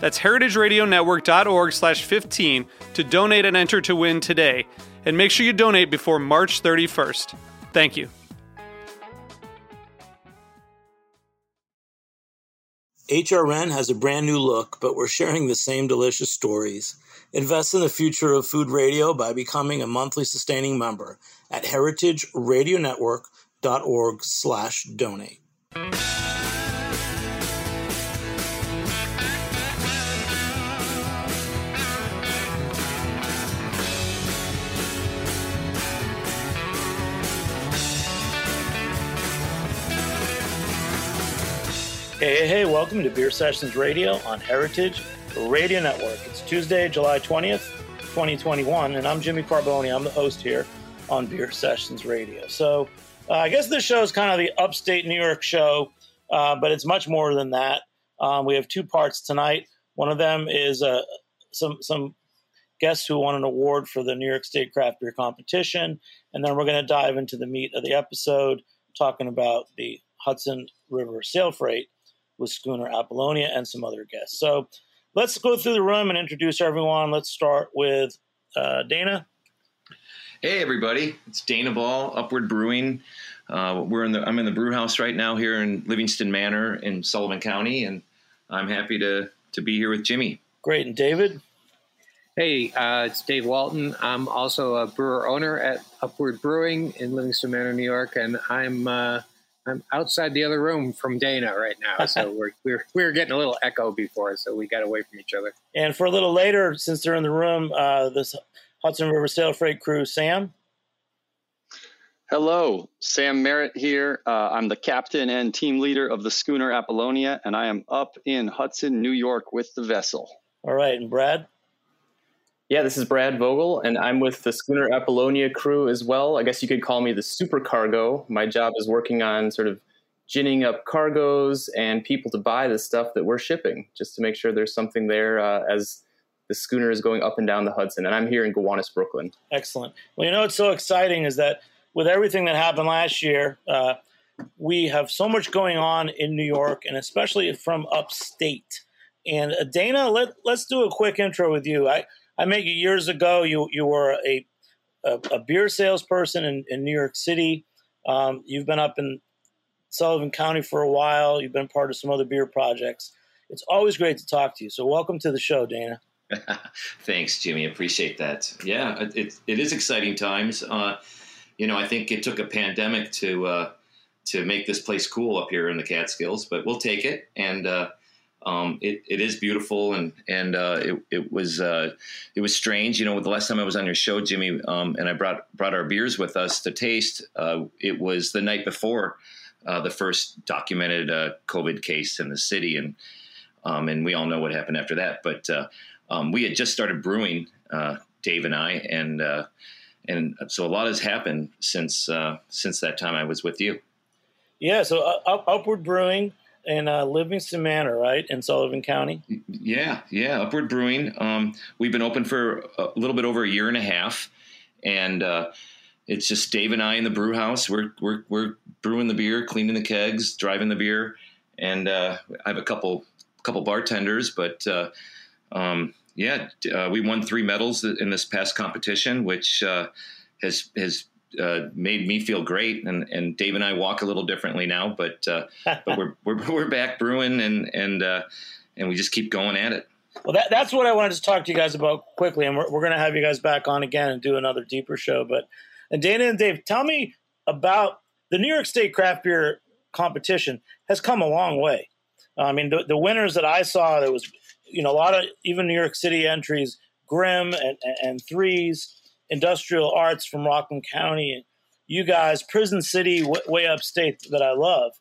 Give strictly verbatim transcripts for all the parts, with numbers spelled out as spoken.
That's heritage radio network dot org slash fifteen to donate and enter to win today. And make sure you donate before March thirty-first. Thank you. H R N has a brand new look, but we're sharing the same delicious stories. Invest in the future of food radio by becoming a monthly sustaining member at heritage radio network dot org. Dot org slash donate. Hey, hey, hey, welcome to Beer Sessions Radio on Heritage Radio Network. It's Tuesday, July twentieth, twenty twenty-one, and I'm Jimmy Carboni. I'm the host here on Beer Sessions Radio. So, Uh, I guess this show is kind of the upstate New York show, uh, but it's much more than that. Um, we have two parts tonight. One of them is uh, some some guests who won an award for the New York State Craft Beer Competition. And then we're going to dive into the meat of the episode, talking about the Hudson River Sail Freight with Schooner Apollonia and some other guests. So let's go through the room and introduce everyone. Let's start with uh, Dana. Hey everybody, it's Dana Ball, Upward Brewing. Uh, we're in the I'm in the brew house right now here in Livingston Manor in Sullivan County, and I'm happy to to be here with Jimmy. Great, and David? Hey, uh, it's Dave Walton. I'm also a brewer owner at Upward Brewing in Livingston Manor, New York, and I'm uh, I'm outside the other room from Dana right now, so we're we're we're getting a little echo before, so we got away from each other. And for a little later, since they're in the room, uh, this. Hudson River Sail Freight crew, Sam. Hello, Sam Merritt here. Uh, I'm the captain and team leader of the Schooner Apollonia, and I am up in Hudson, New York with the vessel. All right, and Brad? Yeah, this is Brad Vogel, and I'm with the Schooner Apollonia crew as well. I guess you could call me the supercargo. My job is working on sort of ginning up cargoes and people to buy the stuff that we're shipping, just to make sure there's something there uh, as the schooner is going up and down the Hudson, and I'm here in Gowanus, Brooklyn. Excellent. Well, you know what's so exciting is that with everything that happened last year, uh, we have so much going on in New York, and especially from upstate. And uh, Dana, let, let's do a quick intro with you. I, I met you years ago. You you were a a, a beer salesperson in, in New York City. Um, you've been up in Sullivan County for a while. You've been part of some other beer projects. It's always great to talk to you. So welcome to the show, Dana. Thanks, Jimmy. Appreciate that. Yeah, it it, it is exciting times. Uh, you know, I think it took a pandemic to uh, to make this place cool up here in the Catskills, but we'll take it. And uh, um, it it is beautiful, and and uh, it it was uh, it was strange. You know, the last time I was on your show, Jimmy, um, and I brought brought our beers with us to taste. Uh, it was the night before uh, the first documented uh, COVID case in the city, and um, and we all know what happened after that, but. Uh, Um, we had just started brewing, uh, Dave and I, and uh, and so a lot has happened since uh, since that time I was with you. Yeah, so uh, Upward Brewing in uh, Livingston Manor, right, in Sullivan County? Yeah, yeah, Upward Brewing. Um, we've been open for a little bit over a year and a half, and uh, it's just Dave and I in the brew house. We're, we're, we're brewing the beer, cleaning the kegs, driving the beer, and uh, I have a couple, couple bartenders, but uh, um Yeah, uh, we won three medals in this past competition, which uh, has has uh, made me feel great. And, and Dave and I walk a little differently now, but uh, but we're, we're we're back brewing, and and uh, and we just keep going at it. Well, that, that's what I wanted to talk to you guys about quickly, and we're we're going to have you guys back on again and do another deeper show. But And Dana and Dave, tell me about the New York State Craft Beer Competition. Has come a long way. I mean, the, the winners that I saw, there was, you know, a lot of even New York City entries, Grimm and, and, and Threes, Industrial Arts from Rockland County, you guys, Prison City, w- way upstate that I love.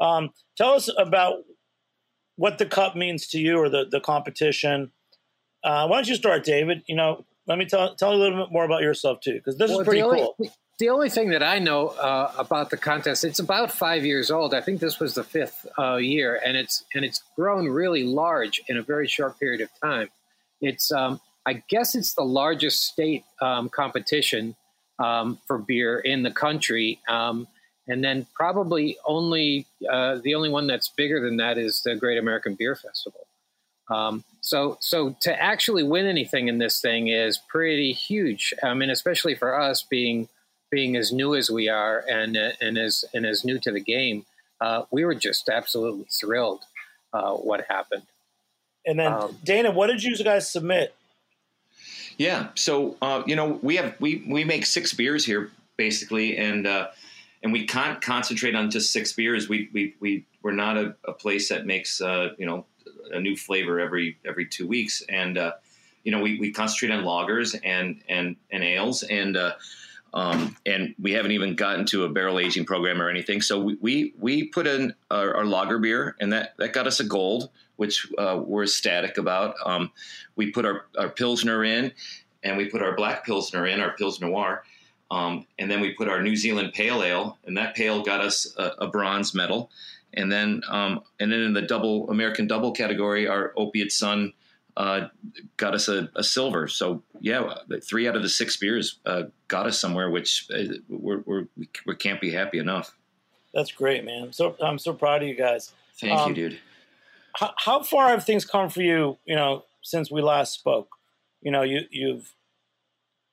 Um, tell us about what the cup means to you, or the, the competition. Uh, why don't you start, David? You know, let me tell tell you a little bit more about yourself too, because this well, is pretty the only, cool. The only thing that I know uh, about the contest, it's about five years old. I think this was the fifth uh, year, and it's and it's grown really large in a very short period of time. It's um, I guess it's the largest state um, competition um, for beer in the country. Um, And then probably only uh, the only one that's bigger than that is the Great American Beer Festival. Um, so so to actually win anything in this thing is pretty huge. I mean, especially for us being being as new as we are and uh, and as and as new to the game, uh, we were just absolutely thrilled uh, what happened. And then um, Dana, what did you guys submit? Yeah, so uh, you know we have we we make six beers here basically, and. Uh, And we can't concentrate on just six beers. We we we we're not a, a place that makes uh, you know a new flavor every every two weeks. And uh, you know we, we concentrate on lagers and and and ales. And uh, um, and we haven't even gotten to a barrel aging program or anything. So we we, we put in our, our lager beer, and that, that got us a gold, which uh, we're ecstatic about. Um, we put our, our Pilsner in, and we put our black Pilsner in, our Pils Noir. Um, and then we put our New Zealand Pale Ale, and that pale got us a, a bronze medal. And then, um, and then in the double American double category, our Opiate Sun uh, got us a, a silver. So yeah, three out of the six beers uh, got us somewhere, which we're, we're, we we can't be happy enough. That's great, man. So I'm so proud of you guys. Thank um, you, dude. How, how far have things come for you? You know, since we last spoke, you know, you you've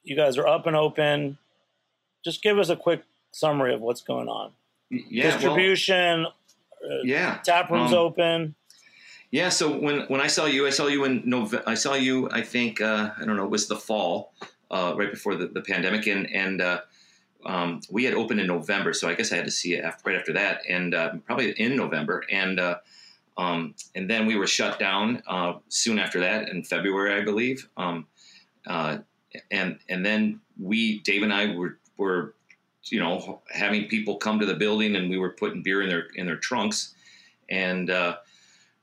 you guys are up and open. Just give us a quick summary of what's going on. Yeah, distribution. Well, yeah, tap rooms um, open. Yeah, so when, when I saw you, I saw you in November. I saw you. I think uh, I don't know. It was the fall, uh, right before the, the pandemic, and and uh, um, we had opened in November. So I guess I had to see it after, right after that, and uh, probably in November, and uh, um, and then we were shut down uh, soon after that in February, I believe. Um, uh, and and then we, Dave and I, were. We're, you know, having people come to the building, and we were putting beer in their in their trunks, and uh,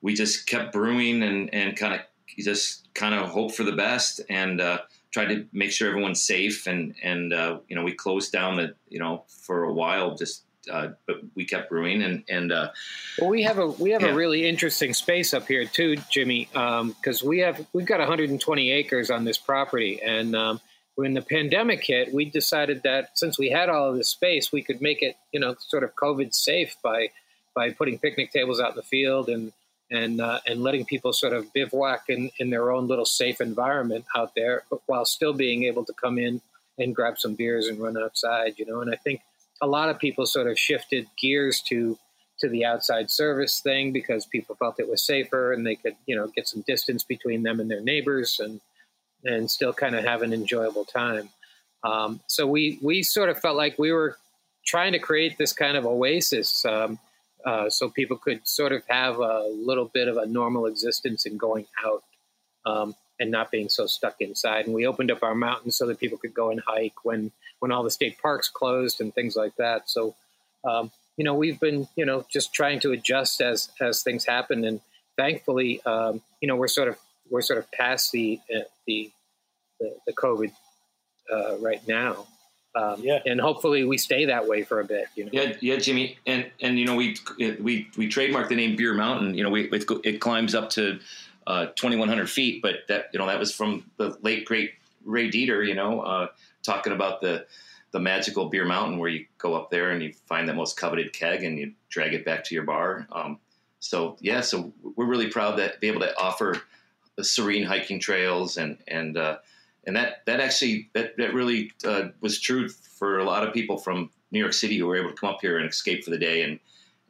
we just kept brewing and and kind of just kind of hope for the best, and uh, tried to make sure everyone's safe, and and uh, you know we closed down the you know for a while, just uh, but we kept brewing, and and uh, well we have a we have yeah. a really interesting space up here too, Jimmy, because um, we have we've got one hundred twenty acres on this property, and. Um, When the pandemic hit, we decided that since we had all of this space, we could make it, you know, sort of COVID safe by by putting picnic tables out in the field and and uh, and letting people sort of bivouac in, in their own little safe environment out there, but while still being able to come in and grab some beers and run outside, you know. And I think a lot of people sort of shifted gears to to the outside service thing because people felt it was safer and they could, you know, get some distance between them and their neighbors and. and still kind of have an enjoyable time. Um, so we, we sort of felt like we were trying to create this kind of oasis um, uh, so people could sort of have a little bit of a normal existence in going out um, and not being so stuck inside. And we opened up our mountains so that people could go and hike when, when all the state parks closed and things like that. So, um, you know, we've been, you know, just trying to adjust as, as things happen. And thankfully, um, you know, we're sort of, We're sort of past the uh, the, the the COVID uh, right now, um, yeah. And hopefully we stay that way for a bit. You know? Yeah, yeah, Jimmy, and and you know we we we trademarked the name Beer Mountain. You know, we it, it climbs up to uh, twenty-one hundred feet, but that you know that was from the late great Ray Dieter. You know, uh, talking about the the magical Beer Mountain where you go up there and you find that most coveted keg and you drag it back to your bar. Um, so yeah, so we're really proud that be able to offer. The serene hiking trails and and uh, and that that actually that that really uh, was true for a lot of people from New York City who were able to come up here and escape for the day and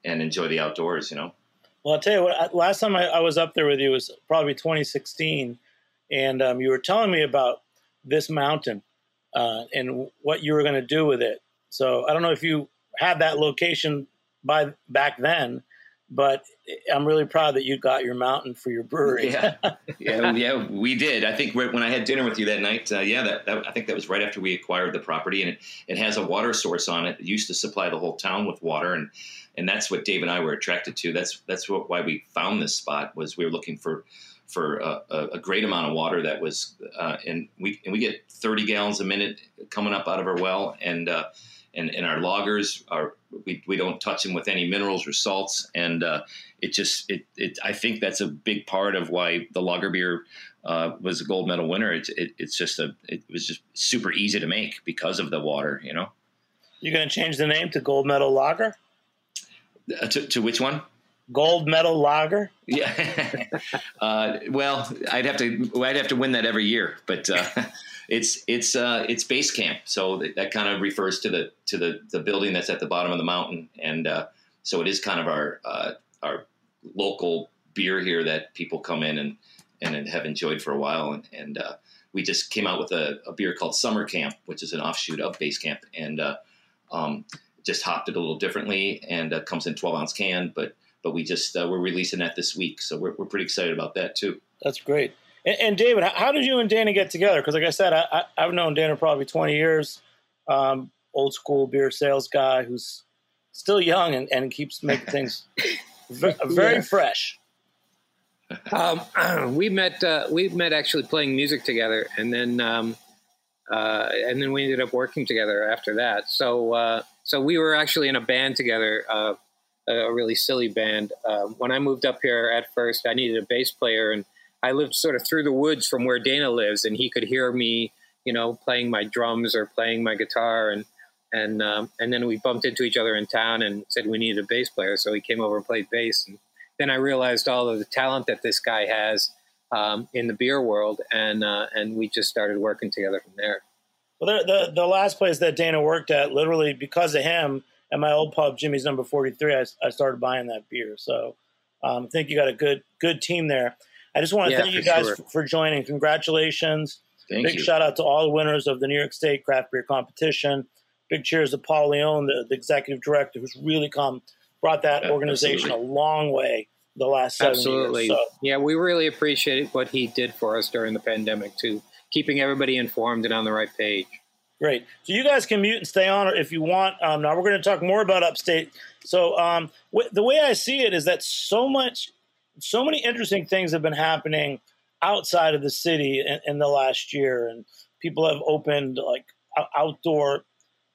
and enjoy the outdoors. You know. Well, I'll tell you what. Last time I, I was up there with you was probably twenty sixteen, and um, you were telling me about this mountain, uh, and what you were going to do with it. So I don't know if you had that location by back then, but I'm really proud that you got your mountain for your brewery. yeah. yeah, yeah, we did. I think when I had dinner with you that night, uh, yeah, that, that, I think that was right after we acquired the property, and it, it has a water source on it. It used to supply the whole town with water, and and that's what Dave and I were attracted to. That's that's what, why we found this spot, was we were looking for for a, a great amount of water that was, uh, and we and we get thirty gallons a minute coming up out of our well, and uh, and and our loggers are. We we don't touch them with any minerals or salts, and uh, it just it, it I think that's a big part of why the lager beer uh, was a gold medal winner. It's it, it's just a it was just super easy to make because of the water, you know. You're going to change the name to Gold Medal Lager? Uh, to, to which one? Gold Medal Lager. Yeah. uh, well, I'd have to I'd have to win that every year, but. Uh, It's it's uh, it's base camp, so that, that kind of refers to the to the, the building that's at the bottom of the mountain, and uh, so it is kind of our uh, our local beer here that people come in and, and have enjoyed for a while, and, and uh, we just came out with a, a beer called Summer Camp, which is an offshoot of base camp, and uh, um, just hopped it a little differently, and uh, comes in twelve ounce can, but but we just uh, we're releasing that this week, so we're we're pretty excited about that too. That's great. And David, how did you and Dana get together? Because like I said, I, I've known Dana probably twenty years, um, old school beer sales guy who's still young and, and keeps making things very, very yeah. fresh. Um, we met uh, we met actually playing music together, and then um, uh, and then we ended up working together after that. So uh, so we were actually in a band together, uh, a really silly band. Uh, when I moved up here at first, I needed a bass player, and I lived sort of through the woods from where Dana lives, and he could hear me, you know, playing my drums or playing my guitar. And, and, um, and then we bumped into each other in town and said, we needed a bass player. So he came over and played bass. And then I realized all of the talent that this guy has, um, in the beer world. And, uh, and we just started working together from there. Well, the, the, the last place that Dana worked at, literally because of him and my old pub, Jimmy's Number forty-three, I, I started buying that beer. So, um, I think you got a good, good team there. I just want to yeah, thank you guys sure. for joining. Congratulations. Thank Big you. Shout out to all the winners of the New York State Craft Beer Competition. Big cheers to Paul Leone, the, the executive director, who's really come, brought that yeah, organization absolutely. a long way the last seven absolutely. years. Absolutely. Yeah, we really appreciated what he did for us during the pandemic, too, keeping everybody informed and on the right page. Great. So you guys can mute and stay on if you want. Um, now, we're going to talk more about Upstate. So um, w- the way I see it is that so much... So many interesting things have been happening outside of the city in, in the last year, and people have opened like outdoor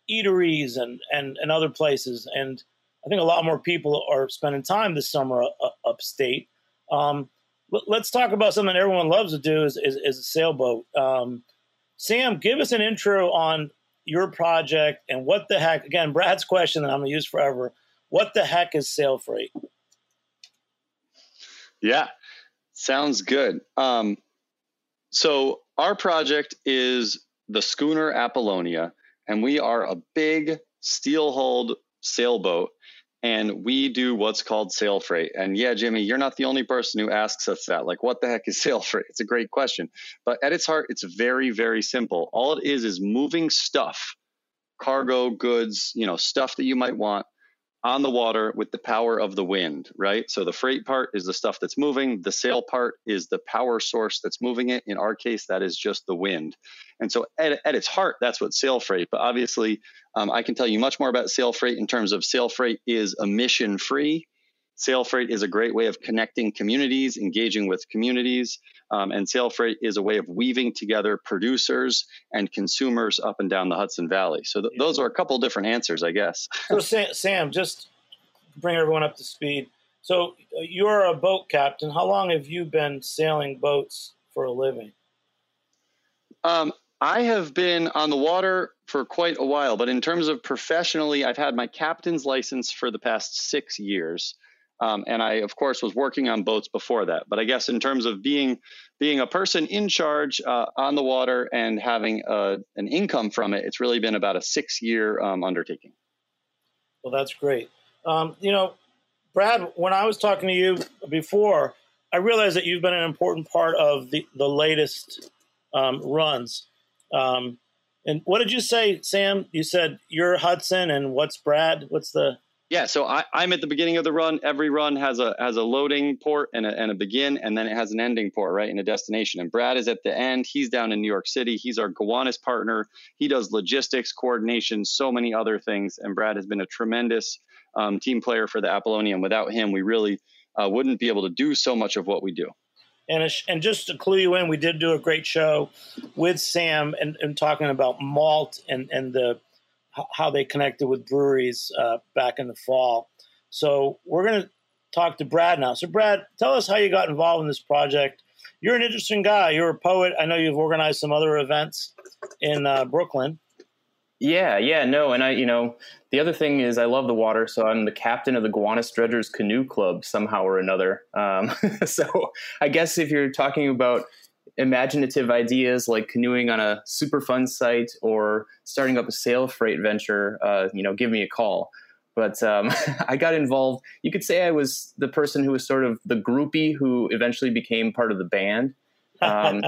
eateries and, and, and other places. And I think a lot more people are spending time this summer uh, upstate. Um, let's talk about something that everyone loves to do is, is, is a sailboat. Um, Sam, give us an intro on your project and what the heck, again, Brad's question that I'm going to use forever. What the heck is Sail Freight? Yeah, sounds good. Um, so our project is the Schooner Apollonia, and we are a big steel-hulled sailboat, and we do what's called sail freight. And yeah, Jimmy, you're not the only person who asks us that. Like, what the heck is sail freight? It's a great question. But at its heart, it's very, very simple. All it is is moving stuff, cargo, goods, you know, stuff that you might want, on the water with the power of the wind, right? So the freight part is the stuff that's moving. The sail part is the power source that's moving it. In our case, that is just the wind. And so at, at its heart, that's what sail freight. But obviously, um, I can tell you much more about sail freight in terms of sail freight is emission free. Sail freight is a great way of connecting communities, engaging with communities. Um, and sail freight is a way of weaving together producers and consumers up and down the Hudson Valley. So th- those are a couple different answers, I guess. So Sam, Sam, just bring everyone up to speed. So you're a boat captain. How long have you been sailing boats for a living? Um, I have been on the water for quite a while, but in terms of professionally, I've had my captain's license for the past six years. Um, and I, of course, was working on boats before that. But I guess in terms of being being a person in charge uh, on the water and having a, an income from it, it's really been about a six-year um, undertaking. Well, that's great. Um, you know, Brad, when I was talking to you before, I realized that you've been an important part of the, the latest um, runs. Um, And what did you say, Sam? You said you're Hudson, and what's Brad? What's the? Yeah, so I, I'm at the beginning of the run. Every run has a has a loading port and a, and a begin, and then it has an ending port, right, and a destination. And Brad is at the end. He's down in New York City. He's our Gowanus partner. He does logistics, coordination, so many other things. And Brad has been a tremendous um, team player for the Apollonia. And without him, we really uh, wouldn't be able to do so much of what we do. And, sh- and just to clue you in, we did do a great show with Sam and, and talking about malt and, and the how they connected with breweries uh, back in the fall. So we're going to talk to Brad now. So Brad, tell us how you got involved in this project. You're an interesting guy. You're a poet. I know you've organized some other events in uh, Brooklyn. Yeah, yeah, no. And I, you know, the other thing is I love the water. So I'm the captain of the Gowanus Dredgers Canoe Club somehow or another. Um, so I guess if you're talking about imaginative ideas like canoeing on a super fun site or starting up a sail freight venture, uh, you know, give me a call. But um, I got involved. You could say I was the person who was sort of the groupie who eventually became part of the band. Um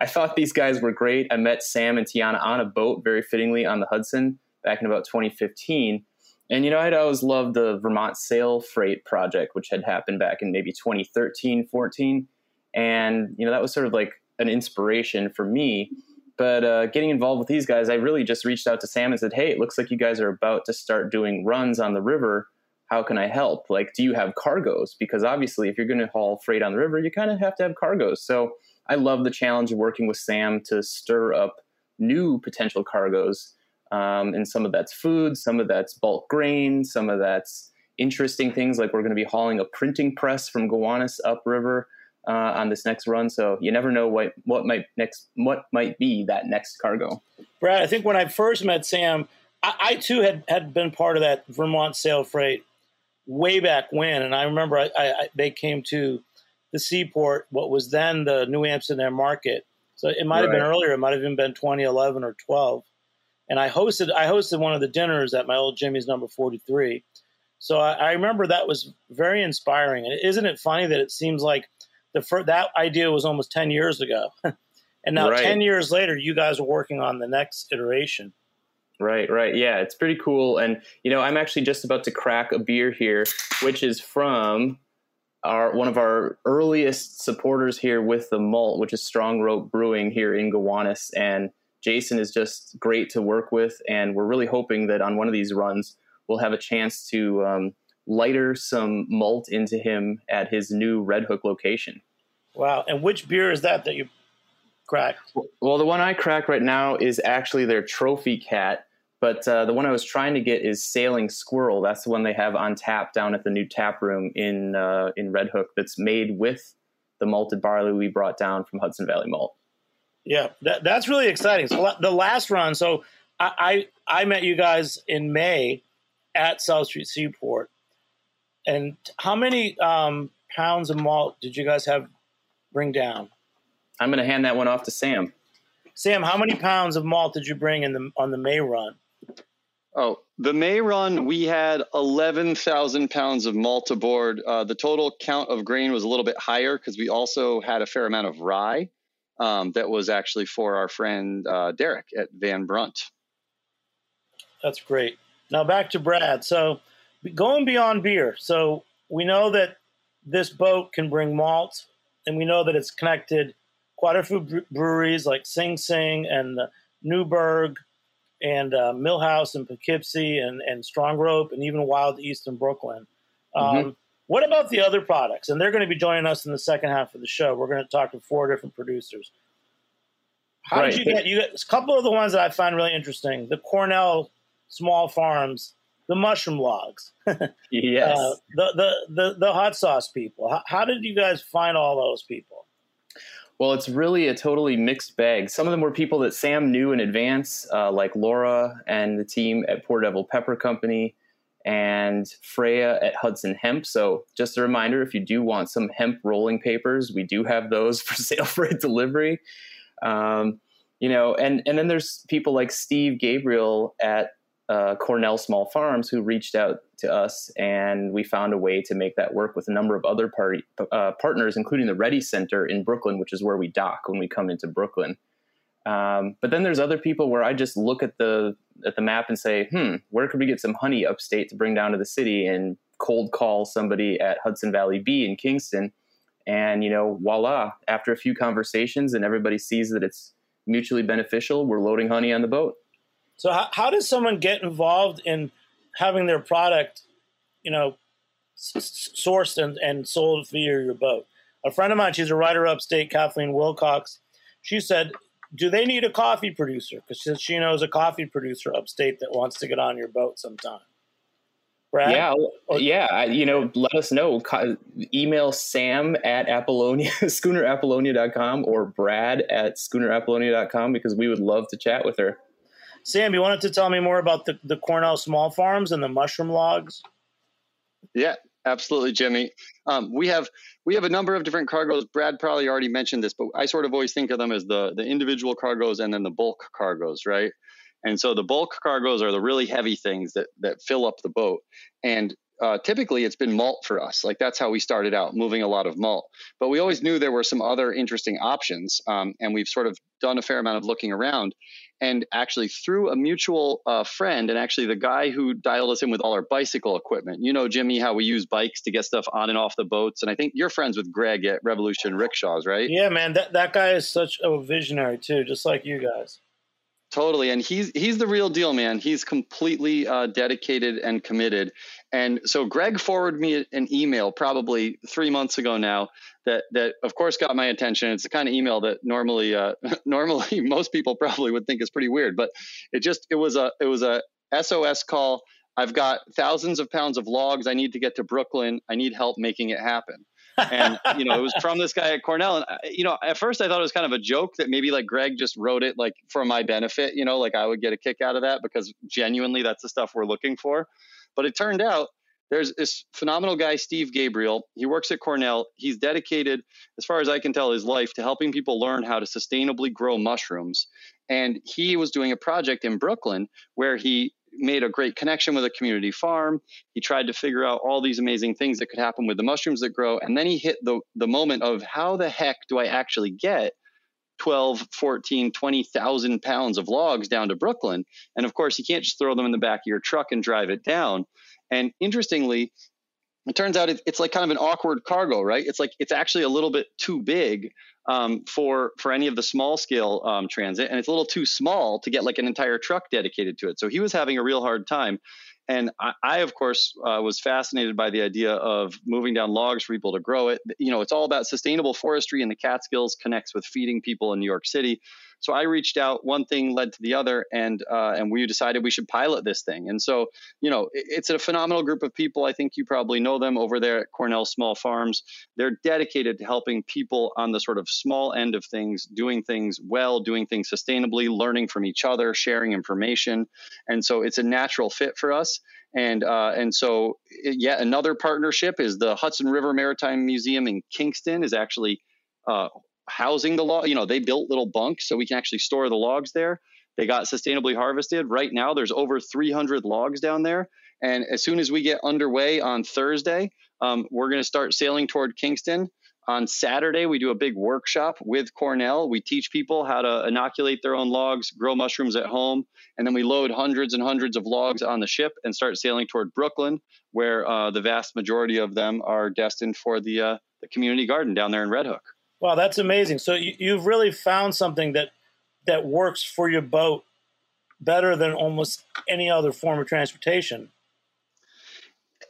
I thought these guys were great. I met Sam and Tiana on a boat, very fittingly, on the Hudson back in about twenty fifteen. And, you know, I'd always loved the Vermont Sail Freight Project, which had happened back in maybe twenty thirteen, fourteen. And, you know, that was sort of like an inspiration for me. But uh, getting involved with these guys, I really just reached out to Sam and said, hey, it looks like you guys are about to start doing runs on the river. How can I help? Like, do you have cargoes? Because obviously, if you're going to haul freight on the river, you kind of have to have cargoes. So I love the challenge of working with Sam to stir up new potential cargoes. Um, and some of that's food, some of that's bulk grain, some of that's interesting things. Like we're going to be hauling a printing press from Gowanus upriver uh, on this next run. So you never know what, what might next, what might be that next cargo. Brad, I think when I first met Sam, I, I too had, had been part of that Vermont Sail Freight way back when. And I remember I, I, I they came to the seaport, what was then the New Amsterdam market. So it might have right. been earlier. It might have even been twenty eleven or twelve. And I hosted I hosted one of the dinners at my old Jimmy's number forty-three. So I, I remember that was very inspiring. And isn't it funny that it seems like the fir- that idea was almost ten years ago. And now right. ten years later, you guys are working on the next iteration. Right, right. Yeah, it's pretty cool. And, you know, I'm actually just about to crack a beer here, which is from... Our, one of our earliest supporters here with the malt, which is Strong Rope Brewing here in Gowanus. And Jason is just great to work with. And we're really hoping that on one of these runs, we'll have a chance to um, lighter some malt into him at his new Red Hook location. Wow. And which beer is that that you cracked? Well, the one I crack right now is actually their Trophy Cat. But uh, the one I was trying to get is Sailing Squirrel. That's the one they have on tap down at the new tap room in uh, in Red Hook that's made with the malted barley we brought down from Hudson Valley Malt. Yeah, that, that's really exciting. So the last run, so I, I I met you guys in May at South Street Seaport. And how many um, pounds of malt did you guys have bring down? I'm going to hand that one off to Sam. Sam, how many pounds of malt did you bring in the on the May run? Oh, the May run, we had eleven thousand pounds of malt aboard. Uh, the total count of grain was a little bit higher because we also had a fair amount of rye um, that was actually for our friend uh, Derek at Van Brunt. That's great. Now back to Brad. So going beyond beer. So we know that this boat can bring malt, and we know that it's connected quite a few breweries like Sing Sing and Newburgh and uh, Millhouse and Poughkeepsie and, and Strong Rope and even Wild East in Brooklyn. Um, mm-hmm. What about the other products? And they're going to be joining us in the second half of the show. We're going to talk to four different producers. How right. did you get, you get a couple of the ones that I find really interesting, the Cornell Small Farms, the Mushroom Logs, yes, uh, the, the, the, the hot sauce people. How, how did you guys find all those people? Well, it's really a totally mixed bag. Some of them were people that Sam knew in advance, uh, like Laura and the team at Poor Devil Pepper Company and Freya at Hudson Hemp. So just a reminder, if you do want some hemp rolling papers, we do have those for sale freight delivery. Um, you know, and, and then there's people like Steve Gabriel at uh, Cornell Small Farms who reached out to us, and we found a way to make that work with a number of other party, uh, partners, including the Ready Center in Brooklyn, which is where we dock when we come into Brooklyn. Um, but then there's other people where I just look at the at the map and say, hmm, where could we get some honey upstate to bring down to the city, and cold call somebody at Hudson Valley Bee in Kingston. And, you know, voila, after a few conversations and everybody sees that it's mutually beneficial, we're loading honey on the boat. So how, how does someone get involved in having their product, you know, s- sourced and, and sold via your boat? A friend of mine, she's a writer upstate, Kathleen Wilcox, she said, do they need a coffee producer? Because she knows a coffee producer upstate that wants to get on your boat sometime. Brad? Yeah, or- yeah. You know, let us know. Co- email Sam at Apollonia, schooner apollonia dot com, or Brad at schooner apollonia dot com, because we would love to chat with her. Sam, you wanted to tell me more about the, the Cornell Small Farms and the mushroom logs? Yeah, absolutely, Jimmy. Um, we have we have a number of different cargoes. Brad probably already mentioned this, but I sort of always think of them as the, the individual cargoes and then the bulk cargoes, right? And so the bulk cargoes are the really heavy things that that fill up the boat. And uh, typically it's been malt for us. Like that's how we started out, moving a lot of malt. But we always knew there were some other interesting options. Um, and we've sort of done a fair amount of looking around. And actually through a mutual uh, friend, and actually the guy who dialed us in with all our bicycle equipment, you know, Jimmy, how we use bikes to get stuff on and off the boats. And I think you're friends with Greg at Revolution Rickshaws, right? Yeah, man, that, that guy is such a visionary too, just like you guys. Totally. And he's he's the real deal, man. He's completely uh, dedicated and committed. And so Greg forwarded me an email probably three months ago now that, that of course, got my attention. It's the kind of email that normally uh, normally most people probably would think is pretty weird. But it just it was a it was a S O S call. I've got thousands of pounds of logs. I need to get to Brooklyn. I need help making it happen. And, you know, it was from this guy at Cornell. And, you know, at first I thought it was kind of a joke that maybe like Greg just wrote it like for my benefit, you know, like I would get a kick out of that because genuinely that's the stuff we're looking for. But it turned out there's this phenomenal guy, Steve Gabriel. He works at Cornell. He's dedicated, as far as I can tell, his life to helping people learn how to sustainably grow mushrooms. And he was doing a project in Brooklyn where he made a great connection with a community farm. He tried to figure out all these amazing things that could happen with the mushrooms that grow. And then he hit the the moment of how the heck do I actually get twelve, fourteen, twenty thousand pounds of logs down to Brooklyn? And of course, you can't just throw them in the back of your truck and drive it down. And interestingly, it turns out it's like kind of an awkward cargo, right? It's like it's actually a little bit too big um, for for any of the small scale um, transit, and it's a little too small to get like an entire truck dedicated to it. So he was having a real hard time. And I, I of course, uh, was fascinated by the idea of moving down logs for people to grow it. You know, it's all about sustainable forestry, and the Catskills connects with feeding people in New York City. So I reached out. One thing led to the other, and uh, and we decided we should pilot this thing. And so, you know, it, it's a phenomenal group of people. I think you probably know them over there at Cornell Small Farms. They're dedicated to helping people on the sort of small end of things, doing things well, doing things sustainably, learning from each other, sharing information. And so it's a natural fit for us. And uh, and so yet another partnership is the Hudson River Maritime Museum in Kingston is actually uh housing the log. You know, they built little bunks so we can actually store the logs there. They got sustainably harvested. Right now, there's over three hundred logs down there. And as soon as we get underway on Thursday, um, we're going to start sailing toward Kingston. On Saturday, we do a big workshop with Cornell. We teach people how to inoculate their own logs, grow mushrooms at home, and then we load hundreds and hundreds of logs on the ship and start sailing toward Brooklyn, where uh, the vast majority of them are destined for the uh, the community garden down there in Red Hook. Wow, that's amazing. So you, you've really found something that that works for your boat better than almost any other form of transportation.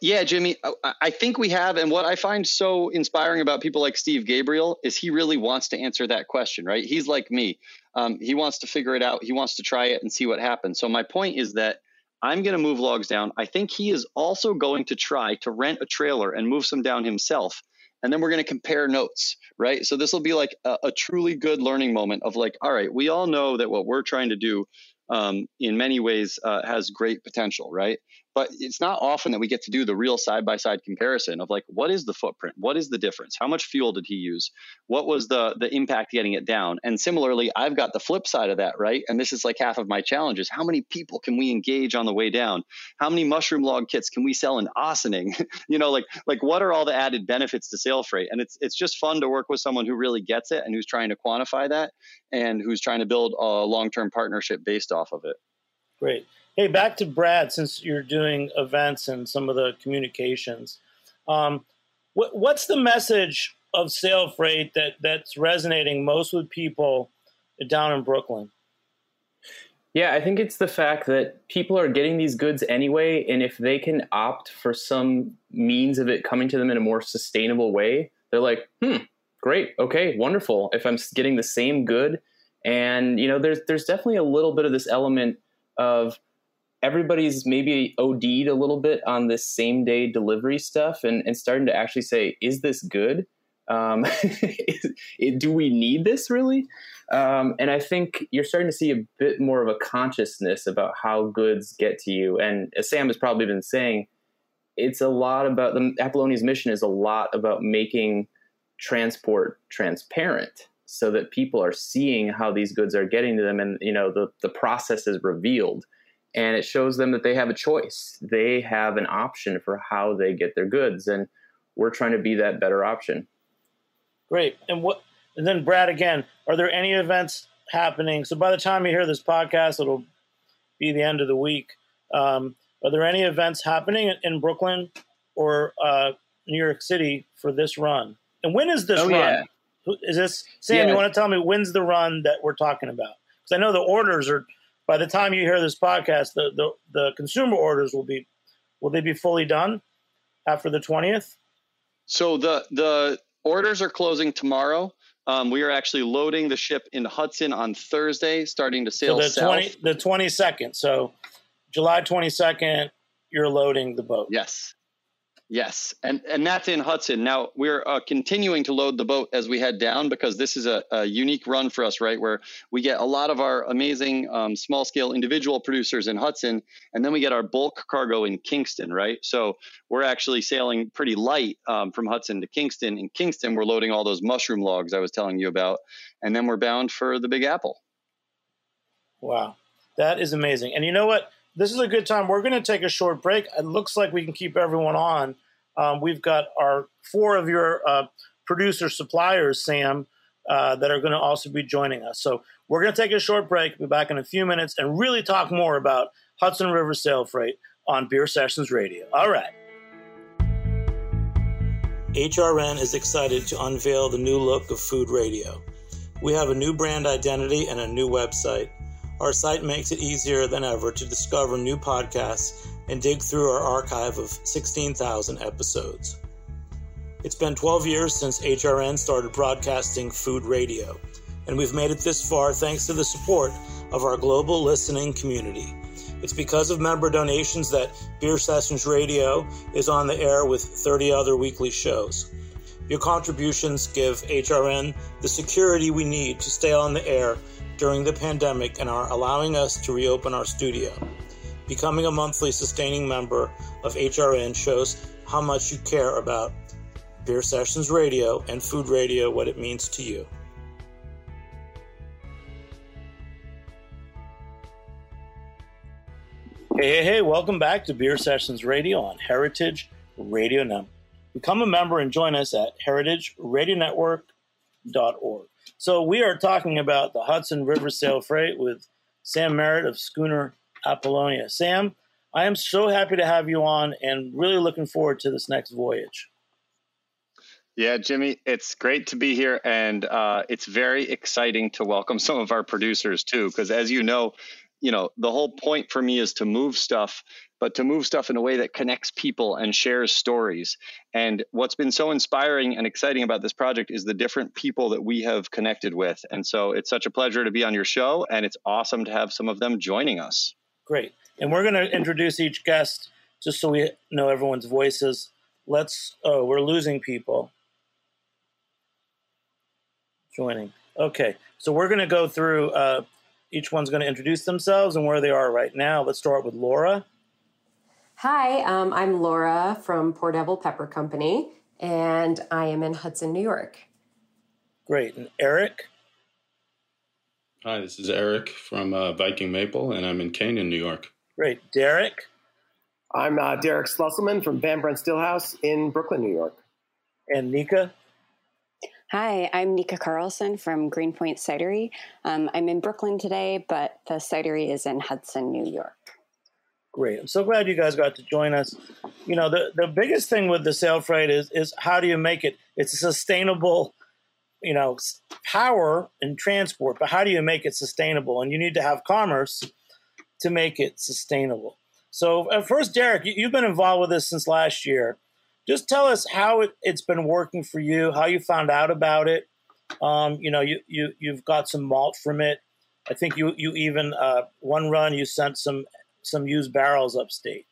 Yeah, Jimmy, I, I think we have. And what I find so inspiring about people like Steve Gabriel is he really wants to answer that question, right? He's like me. Um, he wants to figure it out. He wants to try it and see what happens. So my point is that I'm going to move logs down. I think he is also going to try to rent a trailer and move some down himself. And then we're going to compare notes, right? So this will be like a, a truly good learning moment of like, all right, we all know that what we're trying to do um, in many ways uh, has great potential, right? But it's not often that we get to do the real side-by-side comparison of like, what is the footprint? What is the difference? How much fuel did he use? What was the the impact getting it down? And similarly, I've got the flip side of that, right? And this is like half of my challenge is how many people can we engage on the way down? How many mushroom log kits can we sell in Ossining? you know, like like what are all the added benefits to sail freight? And it's it's just fun to work with someone who really gets it and who's trying to quantify that and who's trying to build a long-term partnership based off of it. Great. Hey, back to Brad, since you're doing events and some of the communications. Um, what, what's the message of sail freight that, that's resonating most with people down in Brooklyn? Yeah, I think it's the fact that people are getting these goods anyway, and if they can opt for some means of it coming to them in a more sustainable way, they're like, hmm, great, okay, wonderful. If I'm getting the same good, and you know, there's there's definitely a little bit of this element of everybody's maybe OD'd a little bit on this same day delivery stuff and, and starting to actually say, is this good? Um, is, do we need this really? Um, and I think you're starting to see a bit more of a consciousness about how goods get to you. And as Sam has probably been saying, it's a lot about the Apollonia's mission is a lot about making transport transparent so that people are seeing how these goods are getting to them. And, you know, the, the process is revealed. And it shows them that they have a choice. They have an option for how they get their goods. And we're trying to be that better option. Great. And what? And then, Brad, again, are there any events happening? So by the time you hear this podcast, it'll be the end of the week. Um, are there any events happening in Brooklyn or uh, New York City for this run? And when is this oh, run? Yeah. Is this Sam, yeah. You want to tell me when's the run that we're talking about? Because I know the orders are – by the time you hear this podcast, the, the, the consumer orders will be, will they be fully done after the twentieth? So the, the orders are closing tomorrow. Um, we are actually loading the ship in Hudson on Thursday, starting to sail so the south. twenty, the twenty-second. So July twenty-second, you're loading the boat. Yes. Yes. And and that's in Hudson. Now, we're uh, continuing to load the boat as we head down because this is a, a unique run for us, right, where we get a lot of our amazing um, small-scale individual producers in Hudson, and then we get our bulk cargo in Kingston, right? So we're actually sailing pretty light um, from Hudson to Kingston. In Kingston, we're loading all those mushroom logs I was telling you about, and then we're bound for the Big Apple. Wow. That is amazing. And you know what? This is a good time. We're going to take a short break. It looks like we can keep everyone on. Um, we've got our four of your uh, producer suppliers, Sam, uh, that are going to also be joining us. So we're going to take a short break. Be back in a few minutes and really talk more about Hudson River Sail Freight on Beer Sessions Radio. All right. H R N is excited to unveil the new look of Food Radio. We have a new brand identity and a new website. Our site makes it easier than ever to discover new podcasts and dig through our archive of sixteen thousand episodes. It's been twelve years since H R N started broadcasting food radio, and we've made it this far thanks to the support of our global listening community. It's because of member donations that Beer Sessions Radio is on the air with thirty other weekly shows. Your contributions give H R N the security we need to stay on the air during the pandemic and are allowing us to reopen our studio. Becoming a monthly sustaining member of H R N shows how much you care about Beer Sessions Radio and Food Radio, what it means to you. Hey, hey, hey, welcome back to Beer Sessions Radio on Heritage Radio Network. Become a member and join us at heritage radio network dot org. So we are talking about the Hudson River Sail Freight with Sam Merritt of Schooner Apollonia. Sam, I am so happy to have you on and really looking forward to this next voyage. Yeah, Jimmy, it's great to be here, and uh, it's very exciting to welcome some of our producers too, because as you know, you know, the whole point for me is to move stuff, but to move stuff in a way that connects people and shares stories. And what's been so inspiring and exciting about this project is the different people that we have connected with. And so it's such a pleasure to be on your show, and it's awesome to have some of them joining us. Great. And we're going to introduce each guest just so we know everyone's voices. Let's, oh, we're losing people. Joining. Okay. So we're going to go through, uh, each one's going to introduce themselves and where they are right now. Let's start with Laura. Hi, um, I'm Laura from Poor Devil Pepper Company, and I am in Hudson, New York. Great. And Eric? Hi, this is Eric from uh, Viking Maple, and I'm in Canaan, New York. Great. Derek? I'm uh, Derek Schlusselman from Van Brunt Stillhouse in Brooklyn, New York. And Nika? Hi, I'm Nika Carlson from Greenpoint Cidery. Um, I'm in Brooklyn today, but the cidery is in Hudson, New York. Great. I'm so glad you guys got to join us. You know, the, the biggest thing with the sail freight is, is how do you make it? It's a sustainable, you know, power and transport, but how do you make it sustainable? And you need to have commerce to make it sustainable. So uh, first, Derek, you, you've been involved with this since last year. Just tell us how it, it's been working for you, how you found out about it. Um, you know, you, you, you've got some malt from it. I think you, you even, uh, one run, you sent some some used barrels upstate.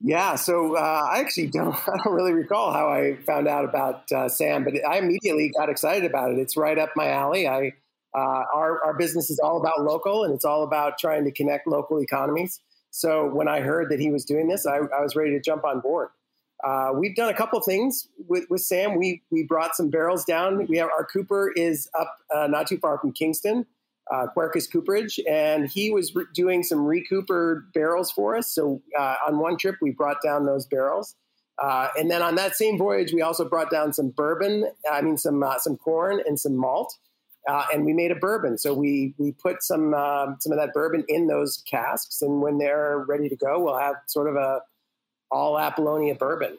Yeah, so uh, I actually don't, I don't really recall how I found out about uh, Sam, but I immediately got excited about it. It's right up my alley. I uh, our, our business is all about local, and it's all about trying to connect local economies. So when I heard that he was doing this, I, I was ready to jump on board. Uh, we've done a couple things with, with Sam. We we brought some barrels down. We have our Cooper is up uh, not too far from Kingston, uh, Quercus Cooperage, and he was re- doing some recooper barrels for us. So uh, on one trip, we brought down those barrels, uh, and then on that same voyage, we also brought down some bourbon. I mean, some uh, some corn and some malt, uh, and we made a bourbon. So we we put some uh, some of that bourbon in those casks, and when they're ready to go, we'll have sort of a all Apollonia bourbon.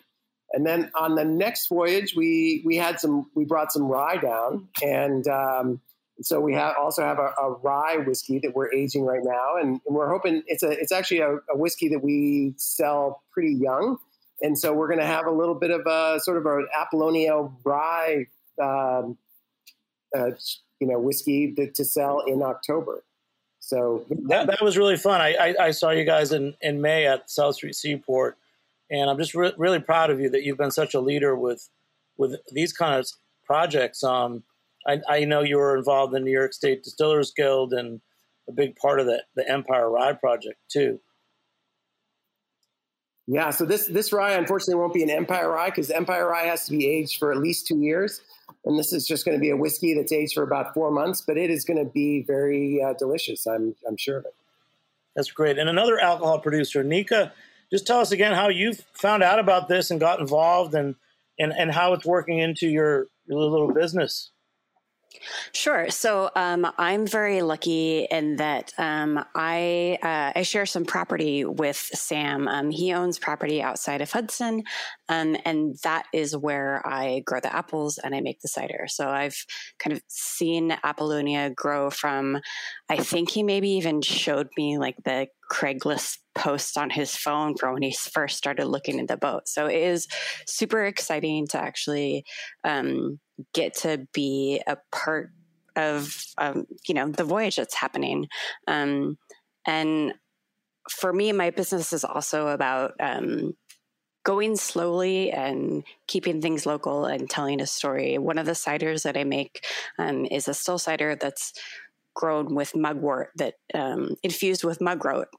And then on the next voyage, we, we had some, we brought some rye down. And um, so we have also have a, a rye whiskey that we're aging right now. And we're hoping it's a, it's actually a, a whiskey that we sell pretty young. And so we're going to have a little bit of a sort of an Apollonia rye, um, uh, you know, whiskey to, to sell in October. So that, that was really fun. I, I, I saw you guys in, in May at South Street Seaport. And I'm just re- really proud of you that you've been such a leader with with these kind of projects. Um, I, I know you were involved in the New York State Distillers Guild and a big part of that, the Empire Rye Project, too. Yeah, so this, this rye, unfortunately, won't be an Empire Rye because Empire Rye has to be aged for at least two years. And this is just going to be a whiskey that's aged for about four months, but it is going to be very uh, delicious, I'm, I'm sure of it. That's great. And another alcohol producer, Nika. Just tell us again how you found out about this and got involved and, and, and how it's working into your, your little business. Sure. So um, I'm very lucky in that um, I uh, I share some property with Sam. Um, he owns property outside of Hudson, um, and that is where I grow the apples and I make the cider. So I've kind of seen Apollonia grow from, I think he maybe even showed me like the Craigslist posts on his phone from when he first started looking at the boat. So it is super exciting to actually um, get to be a part of, um, you know, the voyage that's happening. Um, and for me, my business is also about um, going slowly and keeping things local and telling a story. One of the ciders that I make um, is a still cider that's grown with mugwort that um, infused with mugwort,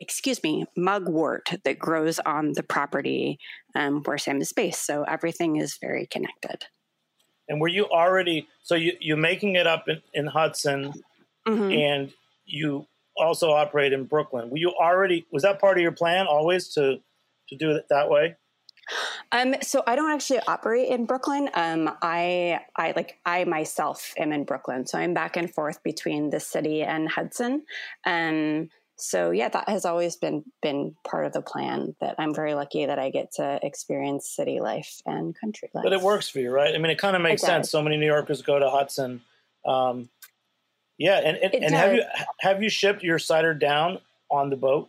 excuse me, mugwort that grows on the property um, where Sam is based. So everything is very connected. And were you already, so you, you're making it up in, in Hudson, mm-hmm. and you also operate in Brooklyn. Were you already, was that part of your plan always to, to do it that way? Um, so I don't actually operate in Brooklyn. Um, I, I like, I myself am in Brooklyn, so I'm back and forth between the city and Hudson. Um, so yeah, that has always been, been part of the plan, that I'm very lucky that I get to experience city life and country life. But it works for you, right? I mean, it kind of makes sense. So many New Yorkers go to Hudson. Um, yeah. And, and, and have you, have you shipped your cider down on the boat?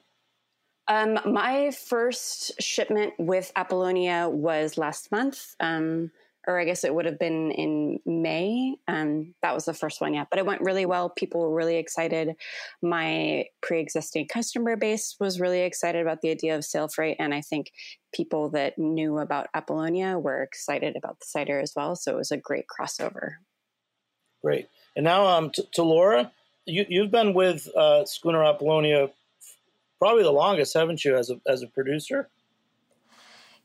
Um, my first shipment with Apollonia was last month, um, or I guess it would have been in May. Um, that was the first one, yeah. But it went really well. People were really excited. My pre-existing customer base was really excited about the idea of sail freight, and I think people that knew about Apollonia were excited about the cider as well. So it was a great crossover. Great. And now um, t- to Laura, you, you've been with uh, Schooner Apollonia probably the longest, haven't you, as a as a producer?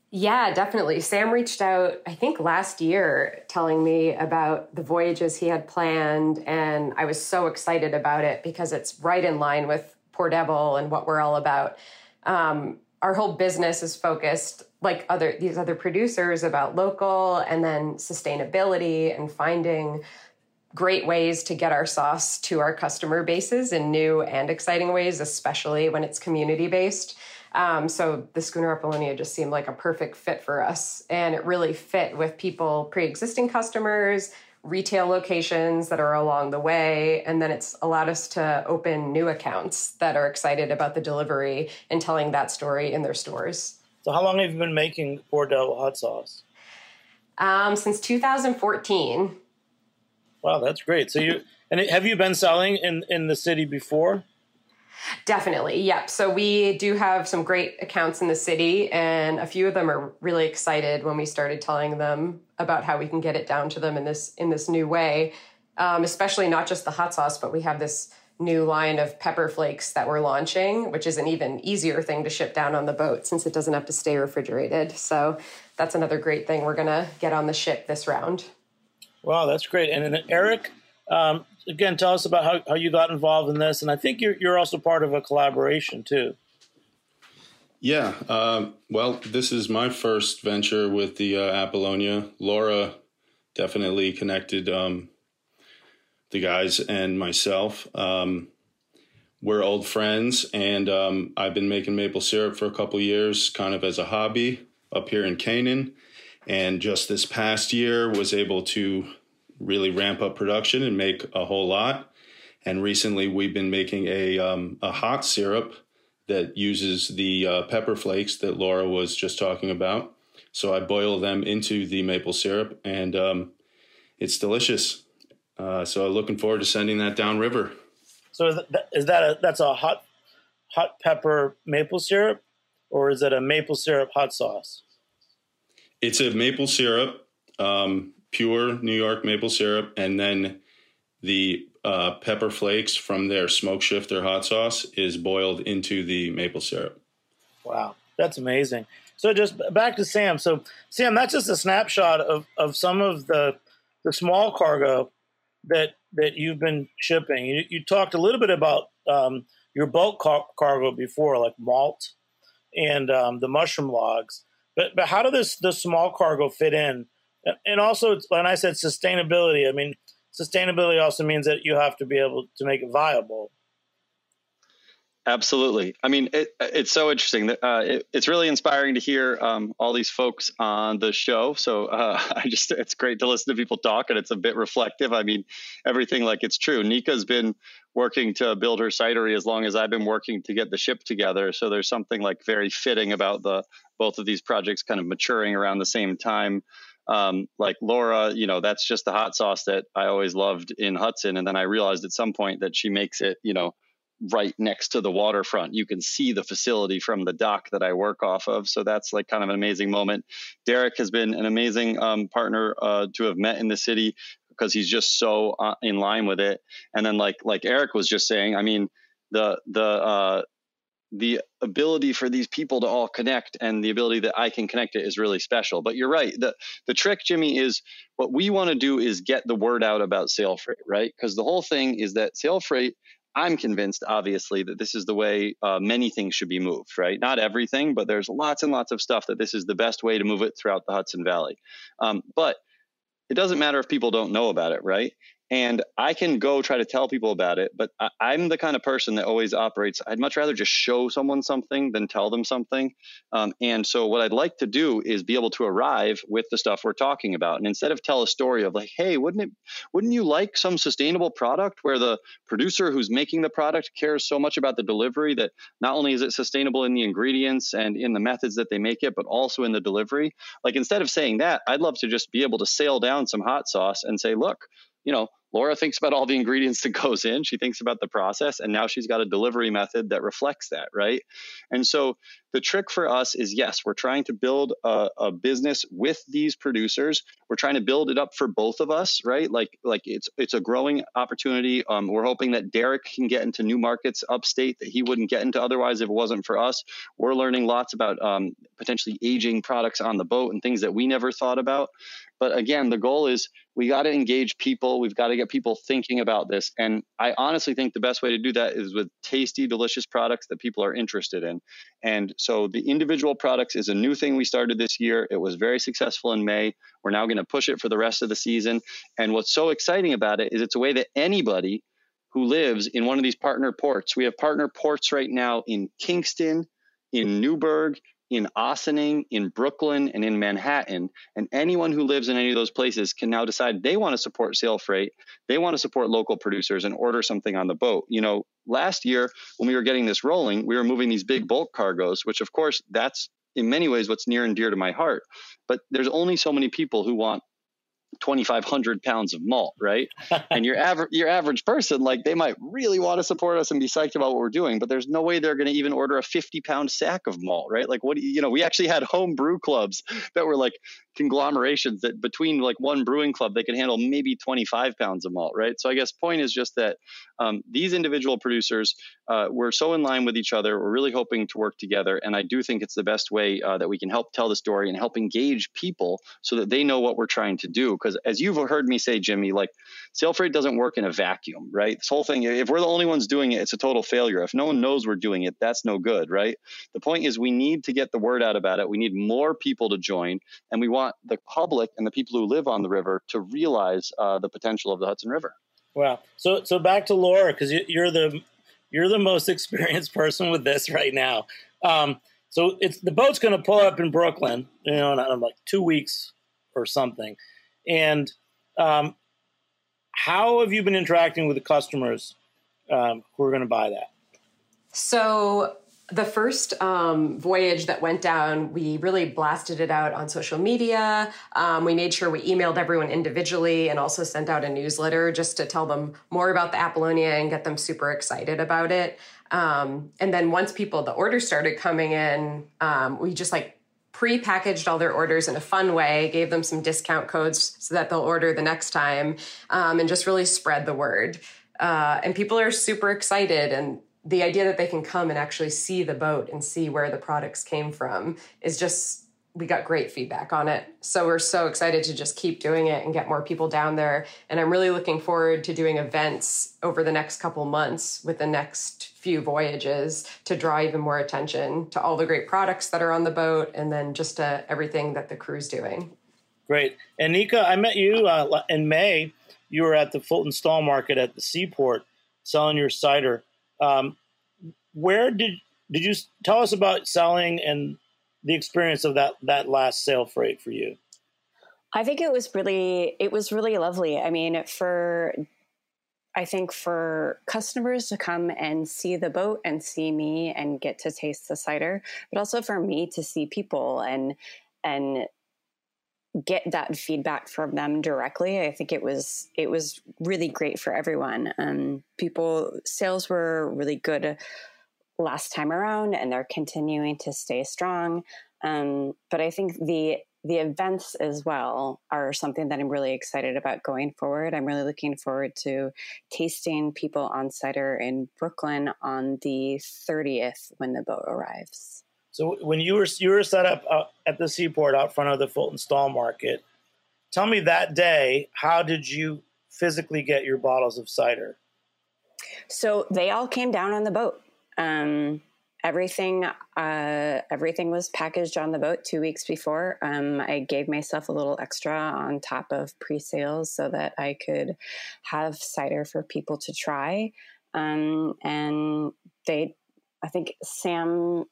Yeah, definitely. Sam reached out, I think, last year telling me about the voyages he had planned, and I was so excited about it because it's right in line with Poor Devil and what we're all about. Um, our whole business is focused, like other these other producers, about local and then sustainability and finding great ways to get our sauce to our customer bases in new and exciting ways, especially when it's community-based. Um, so the Schooner Apollonia just seemed like a perfect fit for us. And it really fit with people, pre-existing customers, retail locations that are along the way. And then it's allowed us to open new accounts that are excited about the delivery and telling that story in their stores. So how long have you been making Poor Devil hot sauce? Um, since two thousand fourteen. Wow, that's great. So you and have you been selling in, in the city before? Definitely. Yep. So we do have some great accounts in the city, and a few of them are really excited when we started telling them about how we can get it down to them in this in this new way, um, especially not just the hot sauce, but we have this new line of pepper flakes that we're launching, which is an even easier thing to ship down on the boat since it doesn't have to stay refrigerated. So that's another great thing we're going to get on the ship this round. Wow, that's great. And then Eric, um, again, tell us about how, how you got involved in this. And I think you're, you're also part of a collaboration, too. Yeah. Uh, well, this is my first venture with the uh, Apollonia. Laura definitely connected um, the guys and myself. Um, we're old friends, and um, I've been making maple syrup for a couple years, kind of as a hobby up here in Canaan. And just this past year was able to really ramp up production and make a whole lot. And recently we've been making a um, a hot syrup that uses the uh, pepper flakes that Laura was just talking about. So I boil them into the maple syrup, and um, it's delicious. Uh, so looking forward to sending that downriver. So is that, is that a, that's a hot hot pepper maple syrup, or is it a maple syrup hot sauce? It's a maple syrup, um, pure New York maple syrup, and then the uh, pepper flakes from their smoke shifter hot sauce is boiled into the maple syrup. Wow, that's amazing. So just back to Sam. So, Sam, that's just a snapshot of, of some of the the small cargo that that you've been shipping. You, you talked a little bit about um, your bulk car- cargo before, like malt and um, the mushroom logs. But but how does this, this small cargo fit in? And also, when I said sustainability, I mean, sustainability also means that you have to be able to make it viable. Absolutely. I mean, it, it's so interesting. That, uh, it, it's really inspiring to hear um, all these folks on the show. So uh, I just it's great to listen to people talk, and it's a bit reflective. I mean, everything like it's true. Nika's been working to build her cidery as long as I've been working to get the ship together. So there's something like very fitting about the both of these projects kind of maturing around the same time. Um, like Laura, you know, that's just the hot sauce that I always loved in Hudson. And then I realized at some point that she makes it, you know, right next to the waterfront. You can see the facility from the dock that I work off of. So that's like kind of an amazing moment. Derek has been an amazing um, partner uh, to have met in the city, because he's just so uh, in line with it. And then like like Eric was just saying, I mean, the the uh, the ability for these people to all connect, and the ability that I can connect it, is really special. But you're right. The the trick, Jimmy, is what we want to do is get the word out about Sail Freight, right? Because the whole thing is that Sail Freight, I'm convinced, obviously, that this is the way uh, many things should be moved, right? Not everything, but there's lots and lots of stuff that this is the best way to move it throughout the Hudson Valley. Um, but it doesn't matter if people don't know about it, right? And I can go try to tell people about it, but I, I'm the kind of person that always operates. I'd much rather just show someone something than tell them something. Um, and so what I'd like to do is be able to arrive with the stuff we're talking about. And instead of tell a story of like, hey, wouldn't it, wouldn't you like some sustainable product where the producer who's making the product cares so much about the delivery that not only is it sustainable in the ingredients and in the methods that they make it, but also in the delivery. Like, instead of saying that, I'd love to just be able to sail down some hot sauce and say, look, you know, Laura thinks about all the ingredients that goes in. She thinks about the process, and now she's got a delivery method that reflects that, right? And so The trick for us is, yes, we're trying to build a, a business with these producers. We're trying to build it up for both of us, right? Like, like it's it's a growing opportunity. Um, we're hoping that Derek can get into new markets upstate that he wouldn't get into otherwise if it wasn't for us. We're learning lots about um, potentially aging products on the boat and things that we never thought about. But again, the goal is we got to engage people. We've got to get people thinking about this. And I honestly think the best way to do that is with tasty, delicious products that people are interested in. And so the individual products is a new thing we started this year. It was very successful in May. We're now going to push it for the rest of the season. And what's so exciting about it is it's a way that anybody who lives in one of these partner ports, we have partner ports right now in Kingston, in Newburgh, in Ossining, in Brooklyn, and in Manhattan. And anyone who lives in any of those places can now decide they want to support Sail Freight. They want to support local producers and order something on the boat. You know, last year when we were getting this rolling, we were moving these big bulk cargoes, which of course that's in many ways what's near and dear to my heart. But there's only so many people who want twenty-five hundred pounds of malt, right? And your average your average person, like, they might really want to support us and be psyched about what we're doing, but there's no way they're going to even order a fifty pound sack of malt, right? Like, what do you, you know, we actually had home brew clubs that were like conglomerations that between like one brewing club, they could handle maybe twenty-five pounds of malt, right? So I guess point is just that um, these individual producers, uh, we're so in line with each other. We're really hoping to work together. And I do think it's the best way uh, that we can help tell the story and help engage people so that they know what we're trying to do. Because as you've heard me say, Jimmy, like, Sail Freight doesn't work in a vacuum, right? This whole thing, if we're the only ones doing it, it's a total failure. If no one knows we're doing it, that's no good, right? The point is we need to get the word out about it. We need more people to join, and we want the public and the people who live on the river to realize uh, the potential of the Hudson River. Wow. So so back to Laura, because you, you're the you're the most experienced person with this right now. Um, so it's the boat's going to pull up in Brooklyn, you know, in, in like two weeks or something. And um, how have you been interacting with the customers um, who are going to buy that? So the first um, voyage that went down, we really blasted it out on social media. Um, we made sure we emailed everyone individually and also sent out a newsletter just to tell them more about the Apollonia and get them super excited about it. Um, and then once people, the orders started coming in, um, we just like pre-packaged all their orders in a fun way, gave them some discount codes so that they'll order the next time, um, and just really spread the word. Uh, and people are super excited. And the idea that they can come and actually see the boat and see where the products came from is just, we got great feedback on it. So we're so excited to just keep doing it and get more people down there. And I'm really looking forward to doing events over the next couple months with the next few voyages to draw even more attention to all the great products that are on the boat and then just to everything that the crew's doing. Great. And Nika, I met you uh, in May. You were at the Fulton Stall Market at the seaport selling your cider. Um, where did did you tell us about selling and the experience of that that last Sail Freight for you? I think it was really it was really lovely. I mean, for I think for customers to come and see the boat and see me and get to taste the cider, but also for me to see people and and get that feedback from them directly. I think it was it was really great for everyone. Um, people sales were really good last time around, and they're continuing to stay strong. Um, but I think the the events as well are something that I'm really excited about going forward. I'm really looking forward to tasting people on cider in Brooklyn on the thirtieth when the boat arrives. So when you were, you were set up uh, at the seaport out front of the Fulton Stall Market, tell me that day, how did you physically get your bottles of cider? So they all came down on the boat. Um, Everything, uh, everything was packaged on the boat two weeks before. Um, I gave myself a little extra on top of pre-sales so that I could have cider for people to try. Um, and they, I think Sam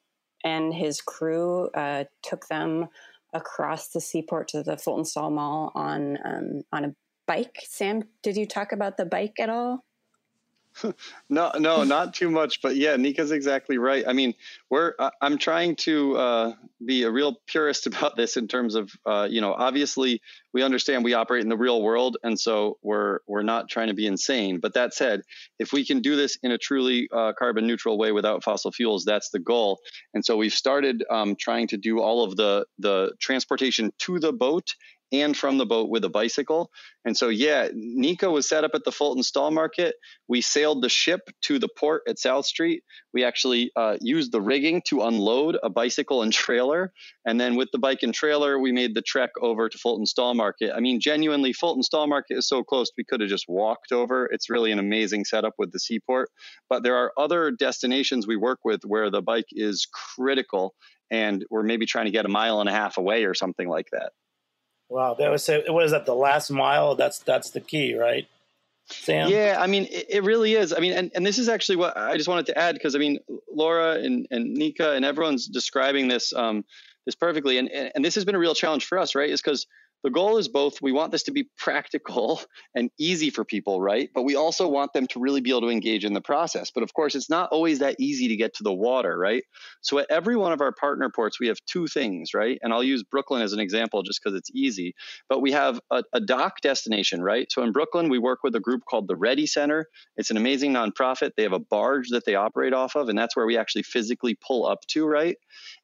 and his crew uh, took them across the seaport to the Fulton Stall Mall on um, on a bike. Sam, did you talk about the bike at all? No, no, not too much. But yeah, Nika's exactly right. I mean, we're I'm trying to uh, be a real purist about this in terms of, uh, you know, obviously we understand we operate in the real world. And so we're we're not trying to be insane. But that said, if we can do this in a truly uh, carbon neutral way without fossil fuels, that's the goal. And so we've started um, trying to do all of the the transportation to the boat and from the boat with a bicycle. And so, yeah, Nika was set up at the Fulton Stall Market. We sailed the ship to the port at South Street. We actually uh, used the rigging to unload a bicycle and trailer. And then with the bike and trailer, we made the trek over to Fulton Stall Market. I mean, genuinely, Fulton Stall Market is so close, we could have just walked over. It's really an amazing setup with the seaport. But there are other destinations we work with where the bike is critical, and we're maybe trying to get a mile and a half away or something like that. Wow, that was what is that? The last mile. That's that's the key, right, Sam? Yeah, I mean, it, it really is. I mean, and, and this is actually what I just wanted to add, because I mean, Laura and, and Nika and everyone's describing this um, this perfectly, and, and and this has been a real challenge for us, right? Is because the goal is both we want this to be practical and easy for people, right? But we also want them to really be able to engage in the process. But of course, it's not always that easy to get to the water, right? So at every one of our partner ports, we have two things, right? And I'll use Brooklyn as an example just because it's easy. But we have a, a dock destination, right? So in Brooklyn, we work with a group called the Ready Center. It's an amazing nonprofit. They have a barge that they operate off of, and that's where we actually physically pull up to, right?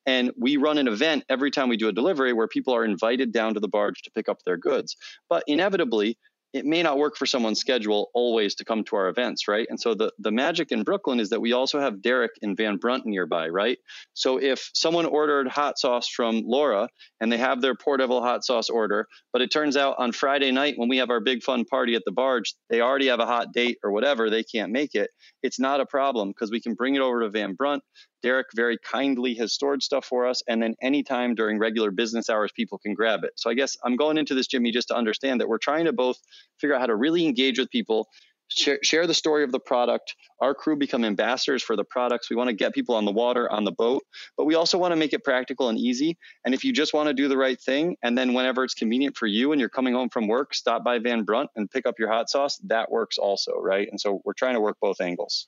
And we run an event every time we do a delivery where people are invited down to the barge to pick up their goods. But inevitably, it may not work for someone's schedule always to come to our events, right? And so the, the magic in Brooklyn is that we also have Derek and Van Brunt nearby, right? So if someone ordered hot sauce from Laura and they have their Poor Devil hot sauce order, but it turns out on Friday night when we have our big fun party at the barge, they already have a hot date or whatever, they can't make it, it's not a problem because we can bring it over to Van Brunt. Derek very kindly has stored stuff for us, and then anytime during regular business hours, people can grab it. So I guess I'm going into this, Jimmy, just to understand that we're trying to both figure out how to really engage with people, share, share the story of the product. Our crew become ambassadors for the products. We want to get people on the water, on the boat, but we also want to make it practical and easy. And if you just want to do the right thing, and then whenever it's convenient for you and you're coming home from work, stop by Van Brunt and pick up your hot sauce. That works also, right? And so we're trying to work both angles.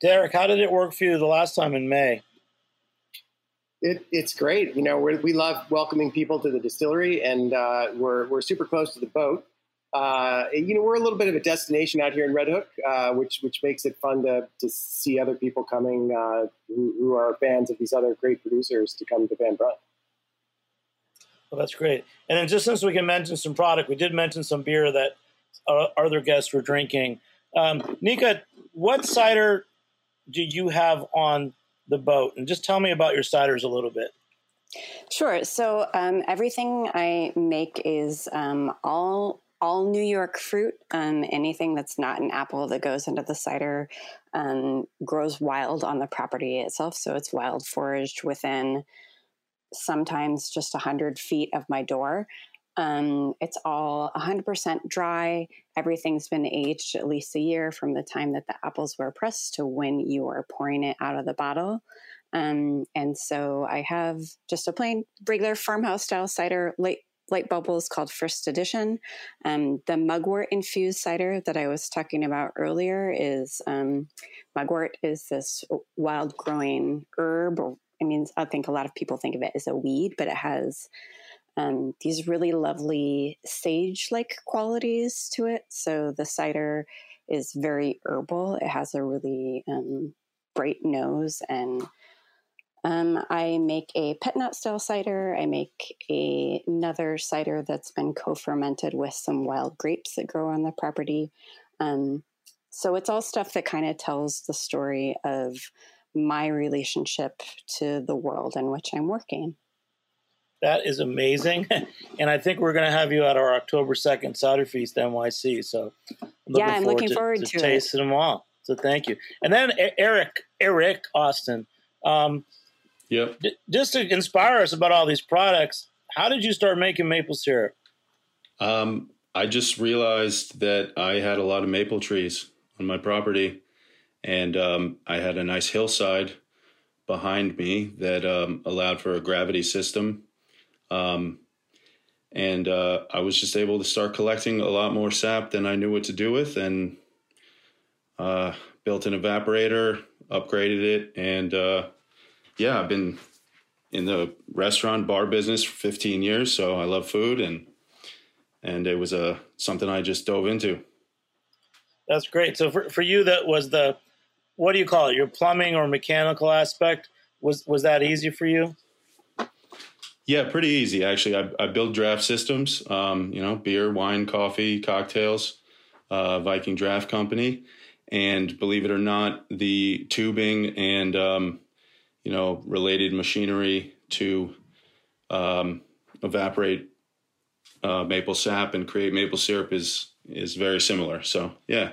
Derek, how did it work for you the last time in May? It, it's great. You know, we're, we love welcoming people to the distillery, and uh, we're we're super close to the boat. Uh, and, you know, we're a little bit of a destination out here in Red Hook, uh, which which makes it fun to to see other people coming uh, who, who are fans of these other great producers to come to Van Brunt. Well, that's great. And then just since we can mention some product, we did mention some beer that our other guests were drinking. Um, Nika, what cider do you have on the boat? And just tell me about your ciders a little bit. Sure. So um, everything I make is um, all all New York fruit. Um, anything that's not an apple that goes into the cider um, grows wild on the property itself. So it's wild foraged within sometimes just one hundred feet of my door. Um, it's all one hundred percent dry. Everything's been aged at least a year from the time that the apples were pressed to when you are pouring it out of the bottle. Um, and so I have just a plain regular farmhouse style cider, light, light bubbles called First Edition. Um, the mugwort infused cider that I was talking about earlier is, um, mugwort is this wild growing herb. Or, I mean, I think a lot of people think of it as a weed, but it has Um, these really lovely sage-like qualities to it. So the cider is very herbal. It has a really um, bright nose. And um, I make a pet nut style cider. I make a, another cider that's been co-fermented with some wild grapes that grow on the property. Um, so it's all stuff that kind of tells the story of my relationship to the world in which I'm working. That is amazing. And I think we're going to have you at our October second Cider Feast N Y C. So I'm looking yeah, I'm forward looking to, forward to, to tasting them all. So thank you. And then Eric, Eric Austin, um, yep. d- just to inspire us about all these products, how did you start making maple syrup? Um, I just realized that I had a lot of maple trees on my property, and um, I had a nice hillside behind me that um, allowed for a gravity system. Um, and, uh, I was just able to start collecting a lot more sap than I knew what to do with. And, uh, built an evaporator, upgraded it, and uh, yeah, I've been in the restaurant bar business for fifteen years, so I love food, and and it was a uh, something I just dove into. That's great. So for for you, that was the, what do you call it, your plumbing or mechanical aspect? Was was that easy for you? Yeah, pretty easy, actually. I, I build draft systems, um, you know, beer, wine, coffee, cocktails, uh, Viking Draft Company. And believe it or not, the tubing and, um, you know, related machinery to um, evaporate uh, maple sap and create maple syrup is is very similar. So, yeah,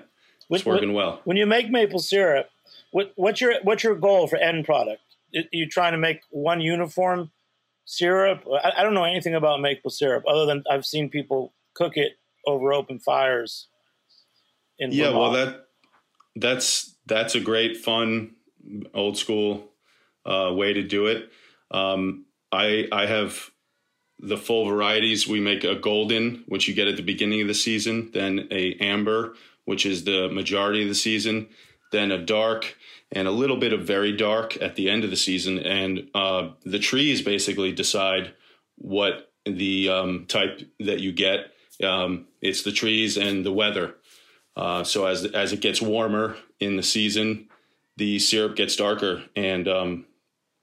it's when, working well. When you make maple syrup, what, what's your what's your goal for end product? Are you trying to make one uniform syrup? I don't know anything about maple syrup other than I've seen people cook it over open fires in Vermont. Yeah, well, that that's that's a great, fun, old school uh, way to do it. Um, I I have the full varieties. We make a golden, which you get at the beginning of the season, then a amber, which is the majority of the season, then a dark, and a little bit of very dark at the end of the season. And uh, the trees basically decide what the um, type that you get. Um, it's the trees and the weather. Uh, so as as it gets warmer in the season, the syrup gets darker and um,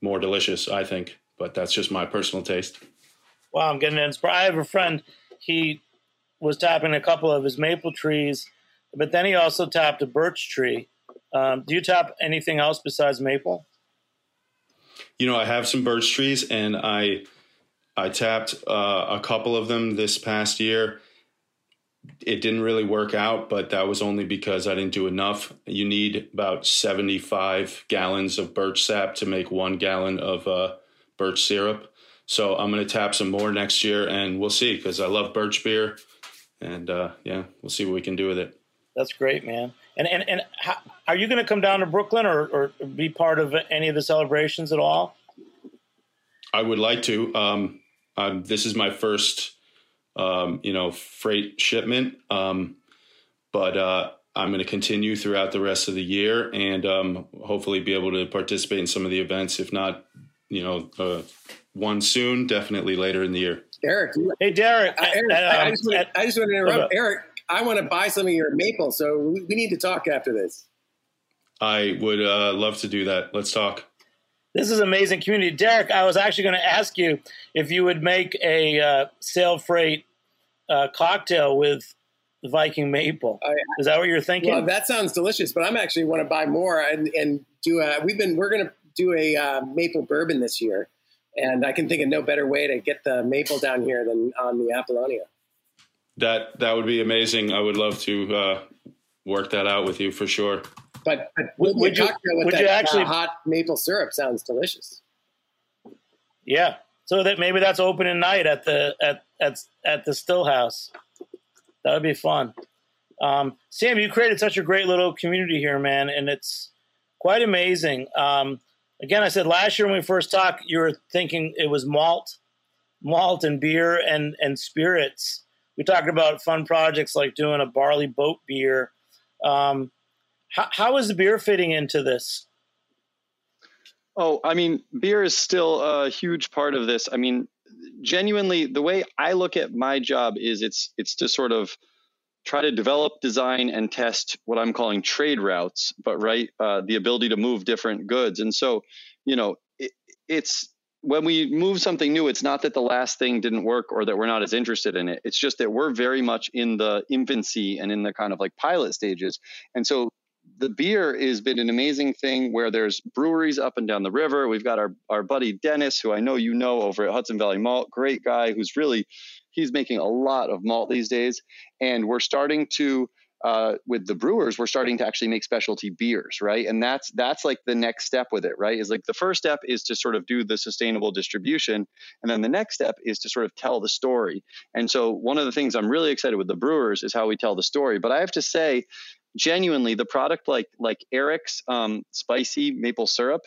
more delicious, I think. But that's just my personal taste. Wow, I'm getting inspired. I have a friend, he was tapping a couple of his maple trees, but then he also tapped a birch tree. Um, do you tap anything else besides maple? You know, I have some birch trees, and I I tapped uh, a couple of them this past year. It didn't really work out, but that was only because I didn't do enough. You need about seventy-five gallons of birch sap to make one gallon of uh, birch syrup. So I'm going to tap some more next year, and we'll see, because I love birch beer. And, uh, yeah, we'll see what we can do with it. That's great, man. And and, and how, are you going to come down to Brooklyn or, or be part of any of the celebrations at all? I would like to. Um, I'm, this is my first, um, you know, freight shipment. Um, but uh, I'm going to continue throughout the rest of the year and um, hopefully be able to participate in some of the events. If not, you know, uh, one soon, definitely later in the year. Derek. Hey, Derek. I, Eric, at, I, I just want to interrupt. Eric, I want to buy some of your maple, so we need to talk after this. I would uh, love to do that. Let's talk. This is an amazing community. Derek, I was actually going to ask you if you would make a uh, Sail Freight uh, cocktail with the Viking maple. Oh, yeah. Is that what you're thinking? Well, that sounds delicious, but I'm actually want to buy more and, and do a, we've been, we're going to do a uh, maple bourbon this year, and I can think of no better way to get the maple down here than on the Apollonia. That that would be amazing. I would love to uh, work that out with you for sure. But, but would, would you, with would that, you actually uh, hot maple syrup sounds delicious. Yeah, so that maybe that's opening night at the at at at the Stillhouse. That would be fun. Um, Sam, you created such a great little community here, man, and it's quite amazing. Um, again, I said last year when we first talked, you were thinking it was malt, malt and beer and and spirits. We talked about fun projects like doing a barley boat beer. Um, how, how is the beer fitting into this? Oh, I mean, beer is still a huge part of this. I mean, genuinely, the way I look at my job is it's it's to sort of try to develop, design, and test what I'm calling trade routes, but right, uh, the ability to move different goods. And so, you know, it, it's, when we move something new, it's not that the last thing didn't work or that we're not as interested in it. It's just that we're very much in the infancy and in the kind of like pilot stages. And so the beer has been an amazing thing where there's breweries up and down the river. We've got our, our buddy Dennis, who I know you know over at Hudson Valley Malt, great guy who's really, he's making a lot of malt these days. And we're starting to, Uh, with the brewers, we're starting to actually make specialty beers, right? And that's that's like the next step with it, right? Is like the first step is to sort of do the sustainable distribution, and then the next step is to sort of tell the story. And so one of the things I'm really excited with the brewers is how we tell the story. But I have to say, genuinely, the product like like Eric's um, spicy maple syrup,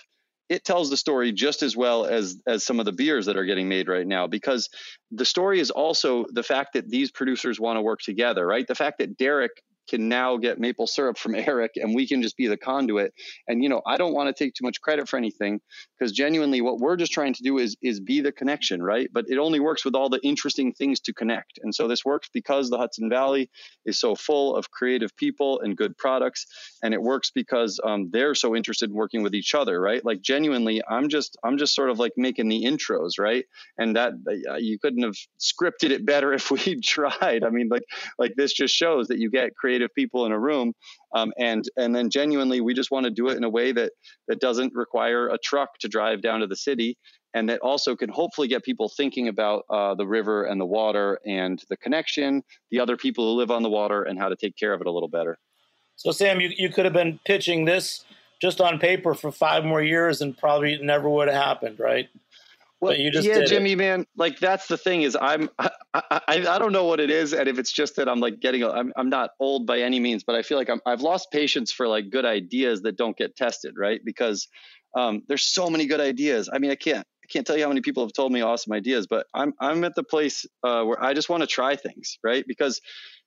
it tells the story just as well as as some of the beers that are getting made right now, because the story is also the fact that these producers want to work together, right? The fact that Derek can now get maple syrup from Eric, and we can just be the conduit. And, you know, I don't want to take too much credit for anything, because genuinely what we're just trying to do is, is be the connection, right? But it only works with all the interesting things to connect. And so this works because the Hudson Valley is so full of creative people and good products. And it works because um, they're so interested in working with each other, right? Like genuinely, I'm just, I'm just sort of like making the intros, right? And that uh, you couldn't have scripted it better if we tried. I mean, like, like this just shows that you get creative people in a room. Um, and, and then genuinely, we just want to do it in a way that, that doesn't require a truck to drive down to the city. And that also can hopefully get people thinking about uh, the river and the water and the connection, the other people who live on the water, and how to take care of it a little better. So, Sam, you, you could have been pitching this just on paper for five more years and probably it never would have happened, right? Well, you just yeah, Jimmy, it. man, like that's the thing is I'm I, I I don't know what it is. And if it's just that I'm like getting I'm, I'm not old by any means, but I feel like I'm, I've lost patience for like good ideas that don't get tested. Right. Because um, there's so many good ideas. I mean, I can't I can't tell you how many people have told me awesome ideas, but I'm I'm at the place uh, where I just want to try things. Right. Because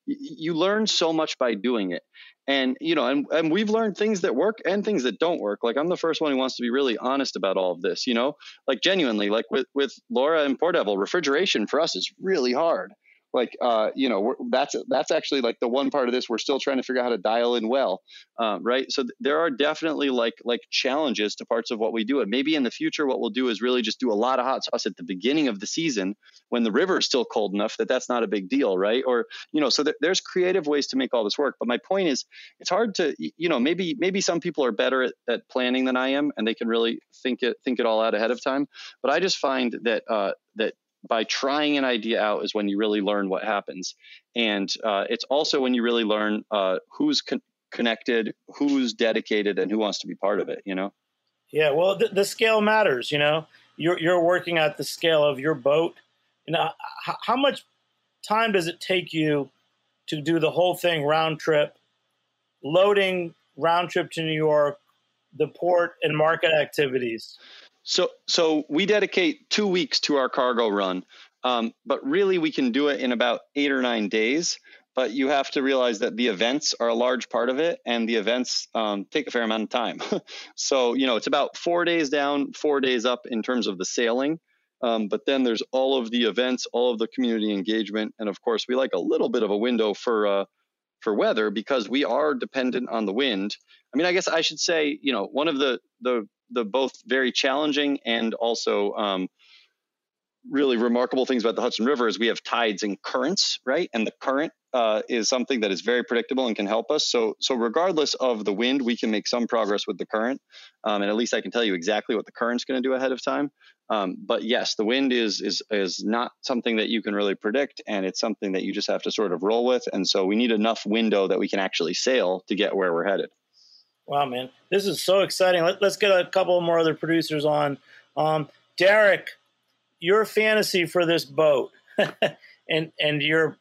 y- you learn so much by doing it. And, you know, and, and we've learned things that work and things that don't work. Like I'm the first one who wants to be really honest about all of this, you know, like genuinely, like with, with Laura and Poor Devil, refrigeration for us is really hard. Like, uh, you know, we're, that's that's actually like the one part of this we're still trying to figure out how to dial in well, um, right? So th- there are definitely like like challenges to parts of what we do. And maybe in the future, what we'll do is really just do a lot of hot sauce at the beginning of the season when the river is still cold enough that that's not a big deal, right? Or, you know, so th- there's creative ways to make all this work. But my point is, it's hard to, you know, maybe maybe some people are better at, at planning than I am, and they can really think it think it all out ahead of time. But I just find that uh, that. by trying an idea out is when you really learn what happens. And uh, it's also when you really learn uh, who's con- connected, who's dedicated, and who wants to be part of it, you know? Yeah, well, th- the scale matters, you know? You're, you're working at the scale of your boat. You know, h- how much time does it take you to do the whole thing round trip, loading, round trip to New York, the port and market activities? So so we dedicate two weeks to our cargo run, um, but really we can do it in about eight or nine days. But you have to realize that the events are a large part of it, and the events um, take a fair amount of time. So, you know, it's about four days down, four days up in terms of the sailing. Um, but then there's all of the events, all of the community engagement. And, of course, we like a little bit of a window for uh, for weather because we are dependent on the wind. I mean, I guess I should say, you know, one of the the the both very challenging and also um, really remarkable things about the Hudson River is we have tides and currents, right? And the current uh, is something that is very predictable and can help us. So, so regardless of the wind, we can make some progress with the current. Um, and at least I can tell you exactly what the current's going to do ahead of time. Um, but yes, the wind is, is, is not something that you can really predict, and it's something that you just have to sort of roll with. And so we need enough window that we can actually sail to get where we're headed. Wow, man, this is so exciting. Let, let's get a couple more other producers on. Um, Derek, your fantasy for this boat and and your